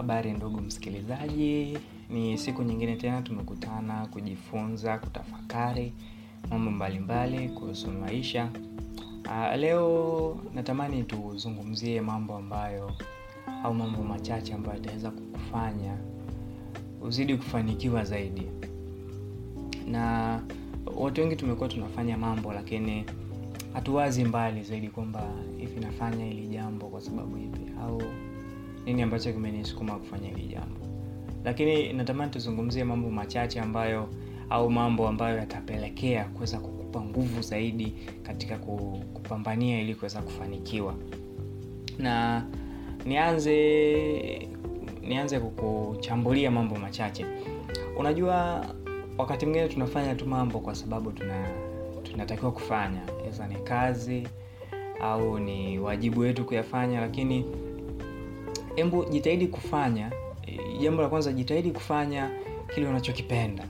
Habari ndugu msikilizaji, ni siku nyingine tena tumekutana kujifunza, kutafakari mambo mbalimbali kuhusu maisha. Leo natamani tuzungumzie mambo ambayo au mambo machache ambayo yataweza kukufanya uzidi kufanikiwa zaidi. Na watu wengi tumekuwa tunafanya mambo lakini hatuwazi mbali zaidi kwamba hivi nafanya hili jambo kwa sababu ipi au nini ambacho kimenisukuma kufanya hili jambo. Lakini natamani tuzungumzie mambo machache ambayo au mambo ambayo yatapelekea kuweza kukupa nguvu zaidi katika kupambania ili kuweza kufanikiwa. Na nianze kukuchambulia mambo machache. Unajua wakati mwingine tunafanya tu mambo kwa sababu tunatakiwa kufanya. Iza ni kazi au ni wajibu wetu kuyafanya, lakini hebu jitahidi kufanya. Jambo la kwanza, jitahidi kufanya kile unachokipenda.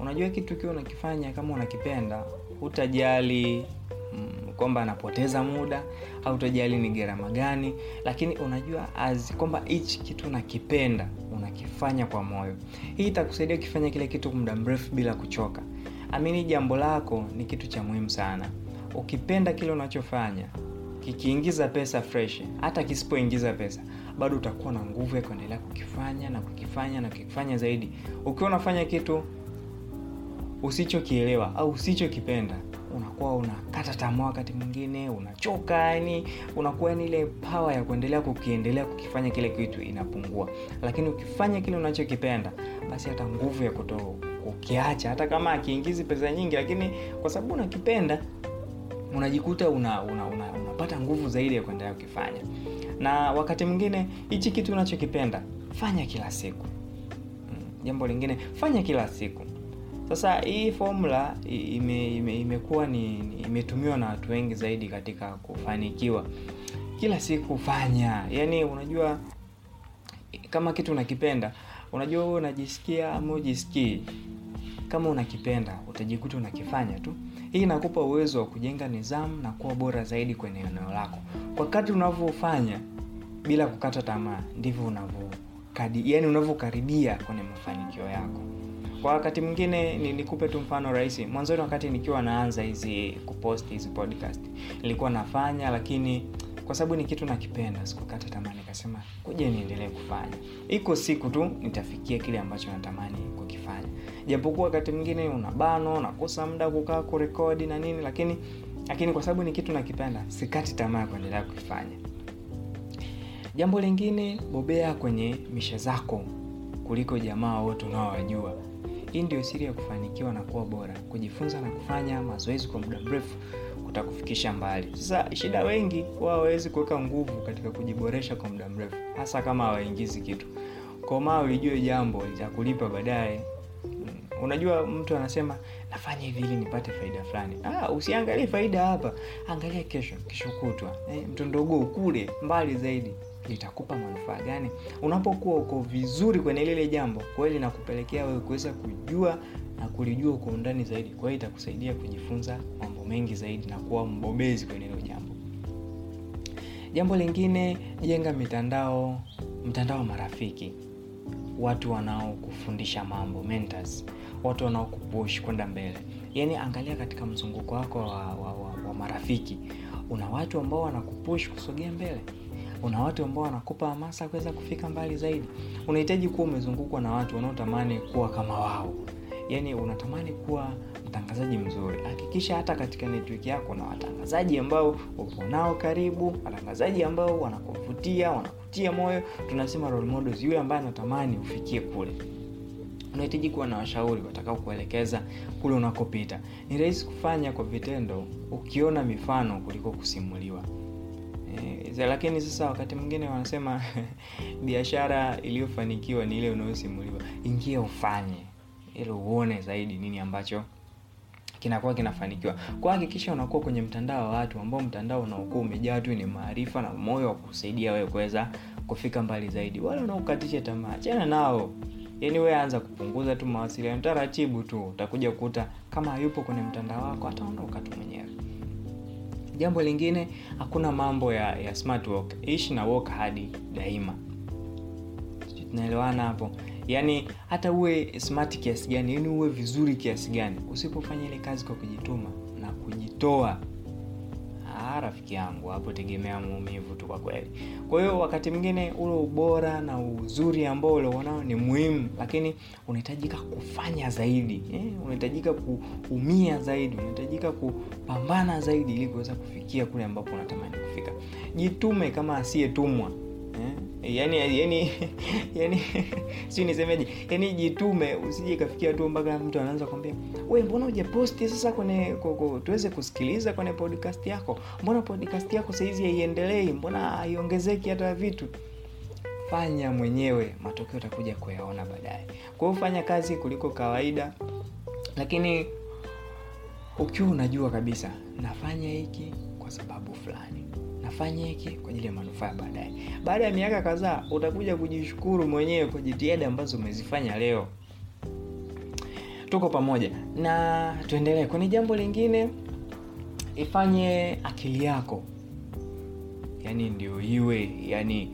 Unajua kitu kile unakifanya kama unakipenda, hutajali kwamba anapoteza muda au hutajali ni gharama gani, lakini unajua kwamba hichi kitu unakipenda, unakifanya kwa moyo. Hii itakusaidia kufanya kile kitu kwa muda mrefu bila kuchoka. Amini, jambo lako ni kitu cha muhimu sana. Ukipenda kile unachofanya, kikiingiza pesa fresh, hata kisipoingiza pesa, bado utakuwa na nguvu ya kuendelea kukifanya na kukifanya na kukifanya zaidi. Ukiwa unafanya kitu usichokielewa au usichokipenda, unakuwa unakata tamaa, wakati mwingine unachoka, yani unakuwa ni ile power ya kuendelea kukifanya kile kitu inapungua. Lakini ukifanya kile unachokipenda, basi hata nguvu ya ukiacha, hata kama akiingizi pesa nyingi, lakini kwa sababu unakipenda unajikuta unapata nguvu zaidi ya kuendelea kukifanya. Na wakati mwingine hichi kitu unachokipenda fanya kila siku. Jambo lingine, fanya kila siku. Sasa hii formula imekuwa imetumiwa na watu wengi zaidi katika kufanikiwa. Kila siku fanya. Yaani unajua kama kitu unakipenda, unajua wewe unajisikia au hujisikii, kama unakipenda utajikuta unakifanya tu. Hii inakupa uwezo wa kujenga nidhamu na kuwa bora zaidi kwenye eneo lako. Kwa kadri unavyofanya bila kukata tamaa, ndivyo unavyokaribia kwenye mafanikio yako. Kwa wakati mwingine nikupe tu mfano rahisi. Mwanzoni wakati nikiwa naanza kupost hizi podcast, nilikuwa nafanya, lakini kwa sababu ni kitu nakipenda, sikukata tamaa, nikasema kuja niendelee kufanya. Iko siku tu nitafikia kile ambacho natamani kukifanya. Japokuwa wakati mwingine unabano, nakosa muda kukaa kurekodi na nini, lakini kwa sababu ni kitu nakipenda, sikati tamaa kuendelea kukifanya. Jambo lingine, bobea kwenye mishe zako kuliko jamaa wote unaowajua. Hii ndio siri ya kufanikiwa na kuwa bora. Kujifunza na kufanya mazoezi kwa muda mrefu kutakufikisha mbali. Sasa shida, wengi wao hawezi kuweka nguvu katika kujiboresha kwa muda mrefu, hasa kama hawaingizi kitu. Koma ujue jambo litakulipa baadaye. Unajua mtu anasema nafanya hivi ili nipate faida fulani. Usiangalie faida hapa, angalia kesho kutwa. Mtu ndogo ukule mbali zaidi, litakupa manufaa gani? Unapokuwa uko vizuri kwenye lile jambo, kweli nakupelekea wewe kuweza kujua na kulijua kwa undani zaidi. Kwa hiyo itakusaidia kujifunza mambo mengi zaidi na kuwa mbobezi kwenye hilo jambo. Jambo lingine, jenga mtandao marafiki. Watu wanaokufundisha mambo, mentors, watu wanaokupush kwenda mbele. Yaani angalia katika mzunguko wako wa marafiki, una watu ambao wanakupush kusogea mbele. Una watu ambao wanakupa hamasa kuweza kufika mbali zaidi. Unahitaji kuwa umezungukwa na watu wanaotamani kuwa kama wao. Yaani unatamani kuwa mtangazaji mzuri, hakikisha hata katika network yako na watangazaji ambao upo nao karibu, watangazaji ambao wanakuvutia, wanakutia moyo. Tunasema role models, yule ambaye anatamani ufikie kule. Unahitaji kuwa na washauri watakao kuelekeza kule unakopita. Ni rahisi kufanya kwa vitendo ukiona mifano kuliko kusimuliwa. Lakini sasa wakati mwingine wanasema biashara iliyofanikiwa ni ile unayosimuliwa. Ingia ufanye ili uone zaidi nini ambacho kinakuwa kinafanikiwa. Kwa hakikisha unakuwa kwenye mtandao wa watu ambao mtandao unaokuwa umejaa tu ni maarifa na moyo wa kusaidia wewe kuweza kufika mbali zaidi. Wale wanaokukatisha tamaa, achana nao. Yaani wewe anza kupunguza tu mawasiliano taratibu tu. Utakuja kukuta kama hayupo kwenye mtandao wako, ataondoka tu mwenyewe. Jambo lingine, hakuna mambo ya smart work. Ishi na work hard daima. tunaelewana hapo. Yani hata uwe smart kiasi gani, yani uwe vizuri kiasi gani, usipofanya ile kazi kwa kujituma na kujitoa, rafiki yangu hapo tegemea maumivu tu kwa kweli. Kwa hiyo wakati mwingine ule ubora na uzuri ambao ulionao ni muhimu, lakini unahitajika kufanya zaidi, unahitajika kuumia zaidi, unahitajika kupambana zaidi ili kuweza kufikia kule ambapo unatamani kufika. Jitume kama asiyetumwa. Yani sio nisemeje, yani jitume, usije kafikia tu mpaka mtu anaanza kuambia, "Wewe mbona hujaposti sasa tuweze kusikiliza kwenye podcast yako? Mbona podcast yako sasa hizi haiendelei? Mbona haiongezeki hata vitu?" Fanya mwenyewe, matokeo utakuja kuyaona baadaye. Kwa hiyo fanya kazi kuliko kawaida, lakini ukiwa unajua kabisa, nafanya hiki kwa sababu fulani, nafanya hiki kwa ajili ya manufaa baadaye. Baada ya miaka kadhaa utakuja kujishukuru mwenyewe kwa jitihada ambazo umezifanya leo. Tuko pamoja na tuendelee. Kuna jambo lingine, ifanye akili yako, yani ndio iwe, yani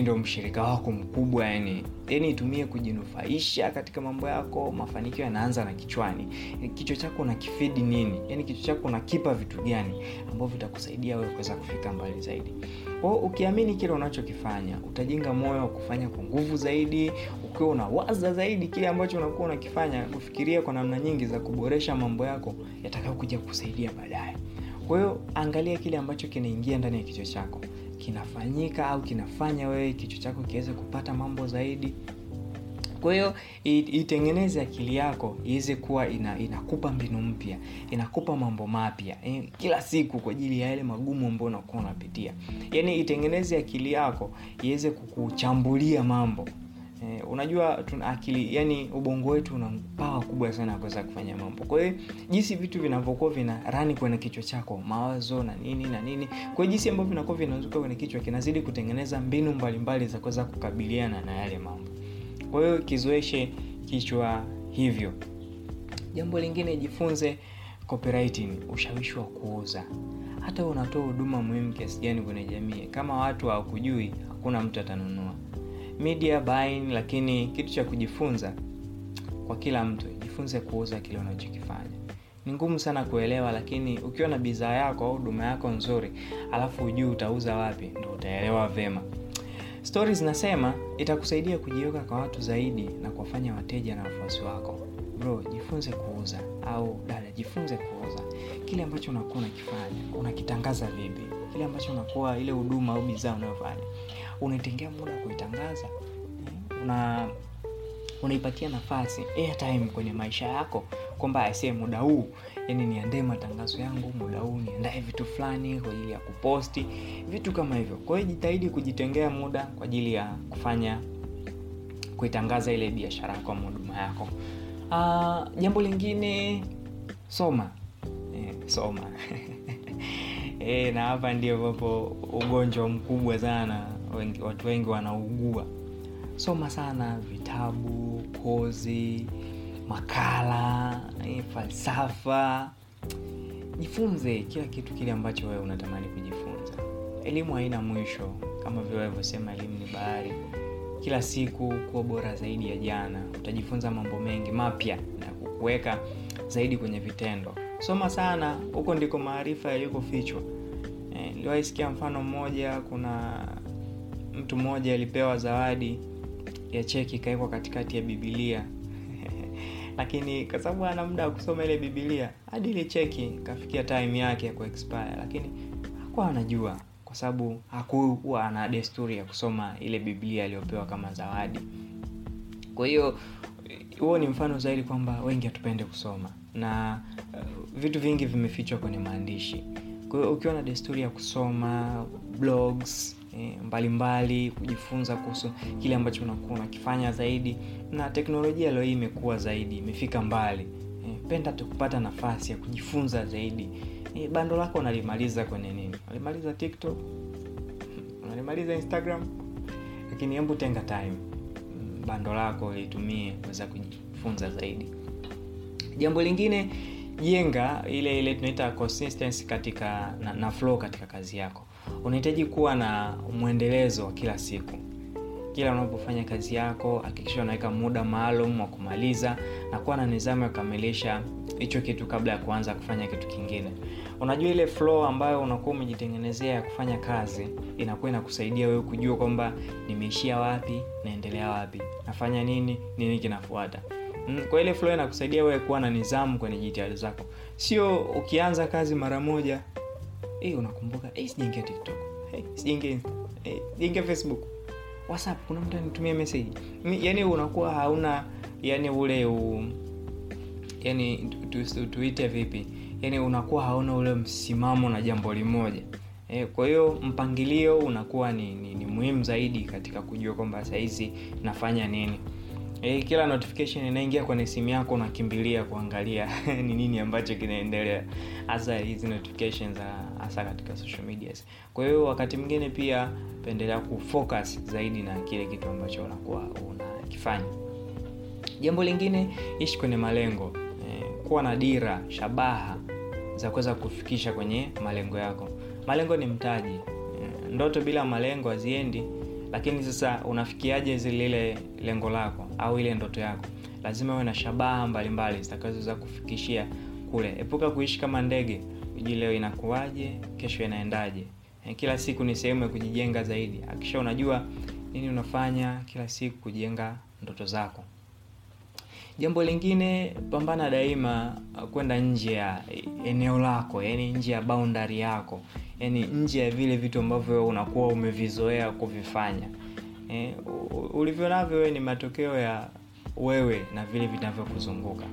ndio mshirika wako mkubwa, yani itumie kujinufaisha katika mambo yako. Mafanikio yanaanza na kichwani. Kichwa chako unakifeed nini? Yani kichwa chako unakipa vitu gani ambavyo vitakusaidia wewe kuweza kufika mbali zaidi? Kwa ukiamini kile unachokifanya, utajenga moyo wa kufanya kwa nguvu zaidi. Ukiwa unawaza zaidi kile ambacho unakuwa unakifanya, kufikiria kwa namna nyingi za kuboresha mambo yako yatakayokuja kukusaidia baadaye. Kwa hiyo angalia kile ambacho kinaingia ndani ya kichwa chako, kinafanyika au kinafanya wewe kichwa chako kiweze kupata mambo zaidi. Kwa hiyo itengeneze akili yako iweze kuwa inakupa mbinu mpya, inakupa mambo mapya kila siku kwa ajili ya yale magumu ambayo unakuwa unapitia. Yani itengeneze akili yako iweze kukuchambulia mambo. Unajua tuna akili, yani ubongo wetu una pawa kubwa sana kuweza kufanya mambo. Kwa hiyo jinsi vitu vinavyokuwa vinarani kwenye kichwa chako, mawazo na nini, kwa jinsi ambavyo vinakuwa vinazuka kwenye kichwa, kinazidi kutengeneza mbinu mbalimbali za kuweza kukabiliana na yale mambo. Kwa hiyo kizoeshe kichwa hivyo. Jambo lingine, jifunze copywriting, ushawishi wa kuuza. Hata unatoa huduma muhimu kiasi gani kwenye jamii, kama watu hawakujui, hakuna mtu atanunua. Media buying, lakini kitu cha kujifunza kwa kila mtu, jifunze kuuza kile unachokifanya. Ni ngumu sana kuelewa, lakini ukiwa na bidhaa yako au huduma yako nzuri, alafu ujue utauza wapi, ndio utaelewa vema. Stories nasema itakusaidia kujiweka kwa watu zaidi na kuwafanya wateja na wafuasi wako. Bro, jifunze kuuza, au dada, jifunze kuuza. Kile ambacho unakuwa unakifanya, unakitangaza vipi? Kile ambacho unakuwa, ile huduma au bidhaa unayofanya, unaitengea muda kuitangaza, unaipatia nafasi, airtime kwenye maisha yako, kwamba aisee, muda huu yani niandae matangazo yangu, muda huu niandae vitu fulani kwa ajili ya kuposti, vitu kama hivyo. Kwa hiyo jitahidi kujitengea muda kwa ajili ya kufanya kuitangaza ile biashara yako, huduma yako. Jambo lingine, soma. Na hapa ndio ambapo ugonjwa mkubwa sana watu wengi wanaugua. Soma sana vitabu, kozi, makala, falsafa. Jifunze kila kitu kile ambacho wewe unatamani kujifunza. Elimu haina mwisho, kama vile wanavyosema elimu ni bahari. Kila siku kuwa bora zaidi ya jana, utajifunza mambo mengi mapya na kukuweka zaidi kwenye vitendo. Soma sana, huko ndiko maarifa yaliyofichwa. Niliwaisikia mfano mmoja, kuna mtu mmoja alipewa zawadi ya cheki ikawekwa katikati ya Biblia. Lakini kwa sababu hana muda wa kusoma ile Biblia, hadi ile cheki kafikia time yake ya kuexpire, lakini hakuwa anajua kwa sababu hakuwa ana desturi ya kusoma ile Biblia aliyopewa kama zawadi. Kwa hiyo huo ni mfano zaidi kwamba wengi hatupende kusoma, na vitu vingi vimefichwa kwenye maandishi. Kwa hiyo ukiwa na desturi ya kusoma blogs mbalimbali, kujifunza kuhusu kile ambacho unakuwa unakifanya zaidi, na teknolojia leo hii imekuwa zaidi, imefika mbali, penda tukupata nafasi ya kujifunza zaidi. Bando lako unalimaliza kwenye nini? Unalimaliza TikTok? Unalimaliza Instagram? Lakini hebu tenga time, bando lako litumie kuweza kujifunza zaidi. Jambo lingine, jenga ile tunaita consistency katika na flow katika kazi yako. Unahitaji kuwa na mwendelezo wa kila siku. Kila unapofanya kazi yako, hakikisha unaweka muda maalum wa kumaliza na kuwa na nidhamu ya kukamilisha hicho kitu kabla ya kuanza kufanya kitu kingine. Unajua ile flow ambayo unakuwa umejitengenezea ya kufanya kazi inakuwa inakusaidia wewe kujua kwamba nimeishia wapi, naendelea wapi, nafanya nini, nini kinafuata. Kwa ile flow inakusaidia wewe kuwa na nidhamu kwenye jitihada zako. Sio ukianza kazi mara moja, unakumbuka, sijaingia TikTok, sijaingia Insta, sijaingia Facebook, WhatsApp, kuna mtu anitumia message. Yaani unakuwa hauna yaani ule yaani tuite vipi? Yaani unakuwa hauna ule msimamo na jambo limoja. Kwa hiyo mpangilio unakuwa ni muhimu zaidi katika kujua kwamba saa hizi nafanya nini. Kila notification inaingia kwenye simu yako unakimbilia kuangalia ni nini ambacho kinaendelea, hasa hizi notifications hasa katika social medias. Kwa hiyo wakati mwingine pia pendelea kufocus zaidi na kile kitu ambacho unakuwa unakifanya. Jambo lingine, ishi kwenye malengo. Kuwa na dira, shabaha za kuweza kufikisha kwenye malengo yako. Malengo ni mtaji. Ndoto bila malengo haziendi. Lakini sasa unafikiaje zile lengo lako au ile ndoto yako? Lazima uwe na shabaha mbalimbali zitakazoweza kufikishia kule. Epuka kuishi kama ndege, hujui leo inakuaje, kesho inaendaje. Kila siku ni sehemu ya kujijenga zaidi. Hakikisha unajua nini unafanya kila siku kujenga ndoto zako. Jambo lingine, pambana daima kwenda nje ya eneo lako, yani nje ya boundary yako, yani nje ya vile vitu ambavyo unakuwa umevizoea kuvifanya. Ulivyo navyo wewe ni matokeo ya wewe na vile vinavyokuzunguka.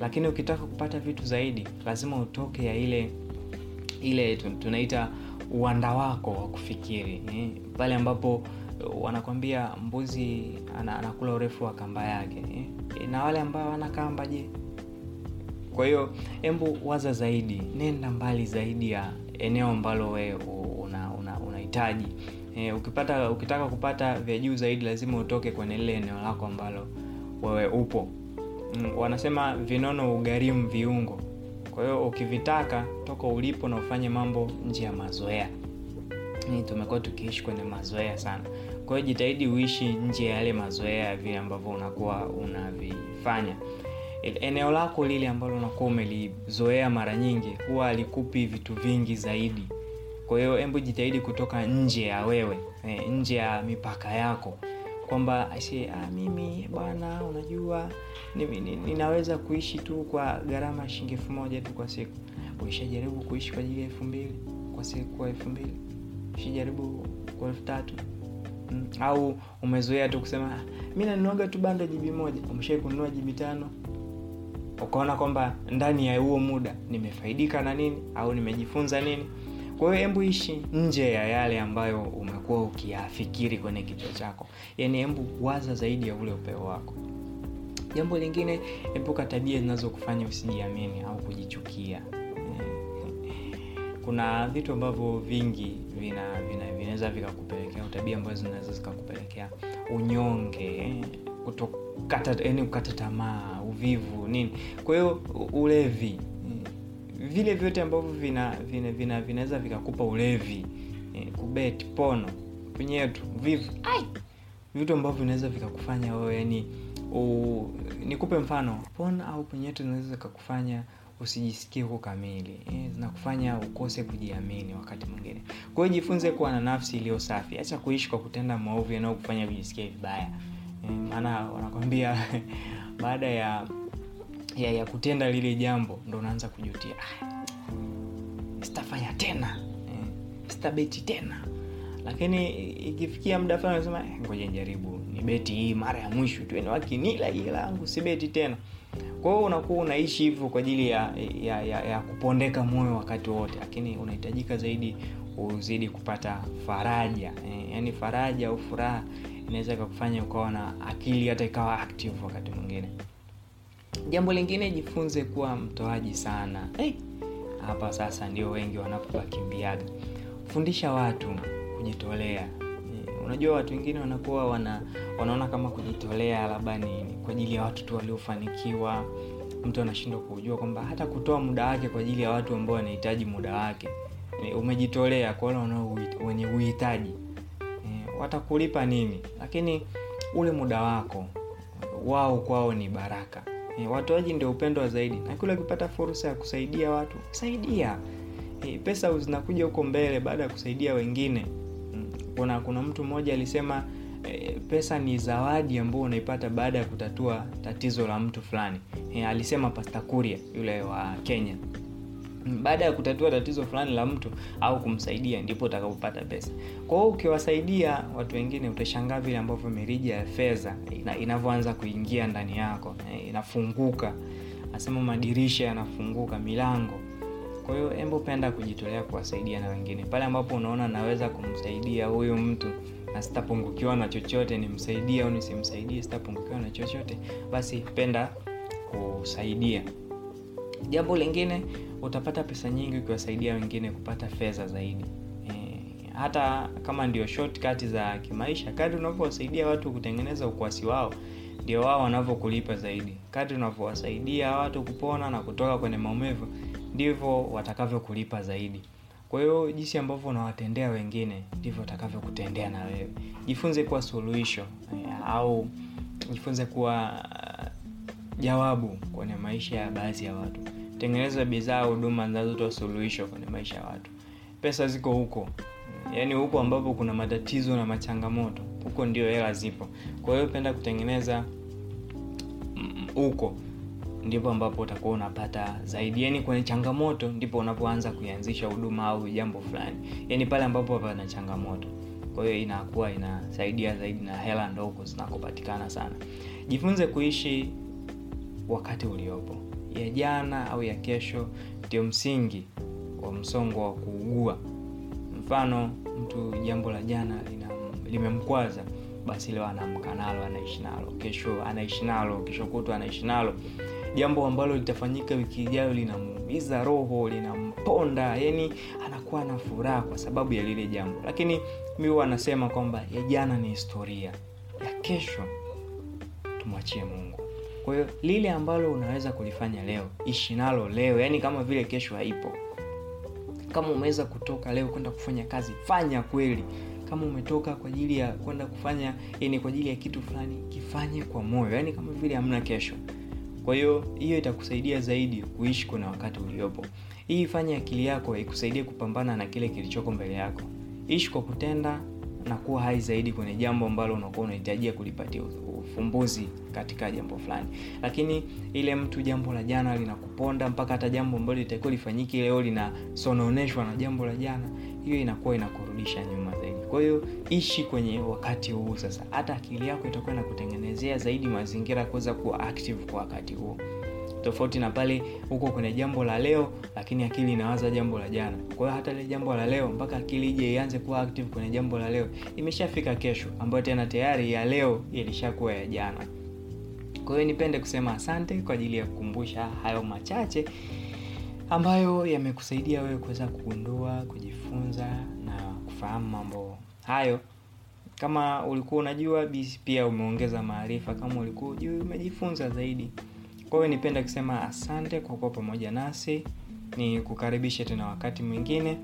Lakini ukitaka kupata vitu zaidi, lazima utoke ya ile tunaita uwanda wako wa kufikiri. Pale ambapo wanakwambia mbuzi anakula urefu wa kamba yake, na wale ambao wana kamba je? Kwa hiyo hebu waza zaidi, nenda mbali zaidi ya eneo ambalo wewe unahitaji. Ukitaka kupata vya juu zaidi, lazima utoke kwenye ile eneo lako ambalo wewe upo. Wanasema vinono ugharimu viungo. Kwa hiyo ukivitaka, toka ulipo na ufanye mambo nje ya mazoea. Tumekuwa tukiishi kwenye mazoea sana. Kwa hiyo jitahidi uishi nje ya yale mazoea vile ambavyo unakuwa unavifanya. Eneo lako lile ambalo unakuwa umelizoea mara nyingi huwa alikupi vitu vingi zaidi. Kwa hiyo hebu jitahidi kutoka nje ya wewe, nje ya mipaka yako. Kwamba mimi bwana, unajua ninaweza kuishi tu kwa gharama shilingi 1,000 tu kwa siku. Ulishajaribu kuishi kwa ajili ya 2,000 kwa siku, kwa 2,000? Ulishajaribu kwa 3,000? Au umezoea tu kusema mimi nanuaga tu bando jibi moja, umeshakununua jibi 5, ukaona kwamba ndani ya huo muda nimefaidika na nini au nimejifunza nini? Kwa hiyo hebu ishi nje ya yale ambayo umekuwa ukiyafikiri kwenye kichwa chako. Yaani hebu waza zaidi ya ule upeo wako. Jambo lingine, epuka tabia zinazokufanya usijiamini au kujichukia. Kuna vitu ambavyo vingi vinaweza vikakupelekea tabia ambazo zinaweza zikakupelekea unyonge, kukata tamaa, uvivu, nini. Kwa hiyo ulevi, vile vyote ambavyo vinaweza vikakupa ulevi, kubeti, pono, punyetu, uvivu, vitu ambavyo vinaweza vikakufanya wewe, yani nikupe mfano, pono au punyetu zinaweza zikakufanya usijisikie uko kamili, zinakufanya ukose kujiamini wakati mwingine. Kwa hiyo jifunze kuwa na nafsi iliyo safi. Acha kuishi kwa kutenda maovu yanayokufanya ujisikie vibaya. Maana wanakwambia baada ya kutenda lile jambo ndo unaanza kujutia. Sitafanya tena. Sitabeti tena. Lakini ikifikia muda fulani unasema ngoja nijaribu, nibeti hii mara ya mwisho tu, wakinila hii langu sibeti tena. Kwa hiyo unakuwa unaishi hivyo kwa ajili ya kupondeka moyo wakati wote, lakini unahitajika zaidi uzidi kupata faraja. Yaani faraja au furaha inaweza kukufanya ukawa na akili hata ikawa active wakati mwingine. Jambo lingine, jifunze kuwa mtoaji sana. Hapa sasa ndio wengi wanapokimbiaga. Fundisha watu kujitolea. Unajua watu wengine wanakuwa wanaona kama kujitolea labda ni kwa ajili ya watu tu waliofanikiwa. Mtu anashindwa kujua kwamba hata kutoa muda wake kwa ajili ya watu ambao wanahitaji muda wake. Umejitolea kwa wale wenye uhitaji. watakulipa nini, lakini ule muda wako wao kwao ni baraka. Watoaji ndio upendo zaidi, na kule ukipata fursa ya kusaidia watu, saidia. Pesa zinakuja huko mbele baada ya kusaidia wengine. Kuna mtu mmoja alisema pesa ni zawadi ambayo unaipata baada ya kutatua tatizo la mtu fulani. Alisema Pasta Kuria yule wa Kenya. Baada ya kutatua tatizo fulani la mtu au kumsaidia, ndipo utakapopata pesa. Kwa hiyo ukiwasaidia watu wengine, utashangaa vile ambavyo mirija ya fedha inavyoanza kuingia ndani yako, inafunguka. Anasema madirisha yanafunguka, milango. Kwa hiyo hebu penda kujitolea kuwasaidia na wengine. Pale ambapo unaona naweza kumsaidia huyu mtu na sitapungukiwa na chochote, nimsaidie au nisimsaidie sitapungukiwa na chochote, basi penda kusaidia. Jambo lingine, utapata pesa nyingi ukiwasaidia wengine kupata fedha zaidi. Hata kama ndio shortcut za kimaisha, kadri unavyowasaidia watu kutengeneza ukwasi wao, ndio wao wanavyokulipa zaidi. Kadri unavyowasaidia watu kupona na kutoka kwenye maumivu, ndivyo watakavyokulipa zaidi. Kwa hiyo jinsi ambavyo unawatendea wengine, ndivyo watakavyokutendea na wewe. Jifunze kuwa suluhisho au jifunze kuwa jawabu kwenye maisha ya baadhi ya watu. Tengeneza bidhaa, huduma zinazotoa suluhisho kwenye maisha ya watu. Pesa ziko huko. Yaani huko ambapo kuna matatizo na machangamoto, huko ndio hela zipo. Kwa hiyo penda kutengeneza huko. Ndipo ambapo utakuwa unapata zaidi. Yaani kwenye changamoto ndipo unapoanza kuanzisha huduma au jambo fulani. Yaani pale ambapo pana changamoto. Kwa hiyo inakuwa inasaidia zaidi na hela ndogo zinakopatikana sana. Jifunze kuishi wakati uliopo. Ya jana au ya kesho ndio msingi wa msongo wa kuugua. Mfano, mtu jambo la jana limemkwaza, basi leo anaamka nalo, anaishi nalo. Kesho anaishi nalo, kesho kutwa anaishi nalo. Jambo ambalo litafanyika wiki ijayo linamuumiza roho, linamponda. Yaani anakuwa na furaha kwa sababu ya lile jambo. Lakini mimi wanasema kwamba ya jana ni historia. Ya kesho tumwachie Mungu. Kwa hiyo lile ambalo unaweza kulifanya leo, ishi nalo leo. Yaani kama vile kesho haipo. Kama umeweza kutoka leo kwenda kufanya kazi, fanya kweli. Kama umetoka kwa ajili ya kwenda kufanya, yaani kwa ajili ya kitu fulani, kifanye kwa moyo. Yaani kama vile hamna kesho. Kwa hiyo itakusaidia zaidi kuishi kwa wakati uliopo. Hii ifanye akili yako ikusaidie kupambana na kile kilichoko mbele yako. Ishi kwa kutenda na kuwa hai zaidi kwenye jambo ambalo unakuwa unahitaji kulipatia ufumbuzi katika jambo fulani. Lakini ile mtu jambo la jana linakuponda mpaka hata jambo ambalo litakuwa lifanyike leo linasononeshwa na jambo la jana, hiyo inakuwa inakurudisha nyuma zaidi. Kwa hiyo ishi kwenye wakati huu sasa. Hata akili yako itakuwa inakutengenezea zaidi mazingira kuweza kuwa active kwa wakati huu. Tofauti na pale huko kwenye jambo la leo lakini akili inawaza jambo la jana. Kwa hiyo hata ile jambo la leo mpaka akili ije ianze kuwa active kwenye jambo la leo, imeshafika kesho ambayo tena tayari ya leo ilishakuwa ya jana. Kwa hiyo nipende kusema asante kwa ajili ya kukumbusha hayo machache ambayo yamekusaidia wewe kuweza kugundua, kujifunza na kufahamu mambo hayo. Kama ulikuwa unajua basi pia umeongeza maarifa, kama ulikuwa hujui umejifunza zaidi. Kwa hiyo nipenda kusema asante kwa kuwa pamoja nasi. Nikukaribishe tena wakati mwingine.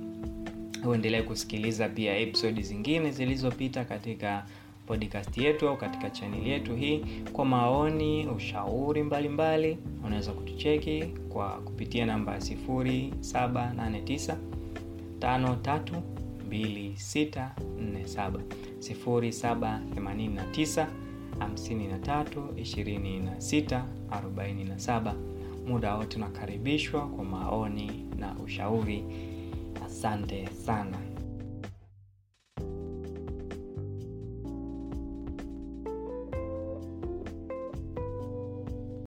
Uendelee kusikiliza pia episode zingine zilizopita katika podcast yetu au katika channel yetu hii. Kwa maoni, ushauri mbalimbali, unaweza kutucheki kwa kupitia namba 0789 532647, 0789 532647. Muda wote tunakaribishwa kwa maoni na ushauri. Asante sana.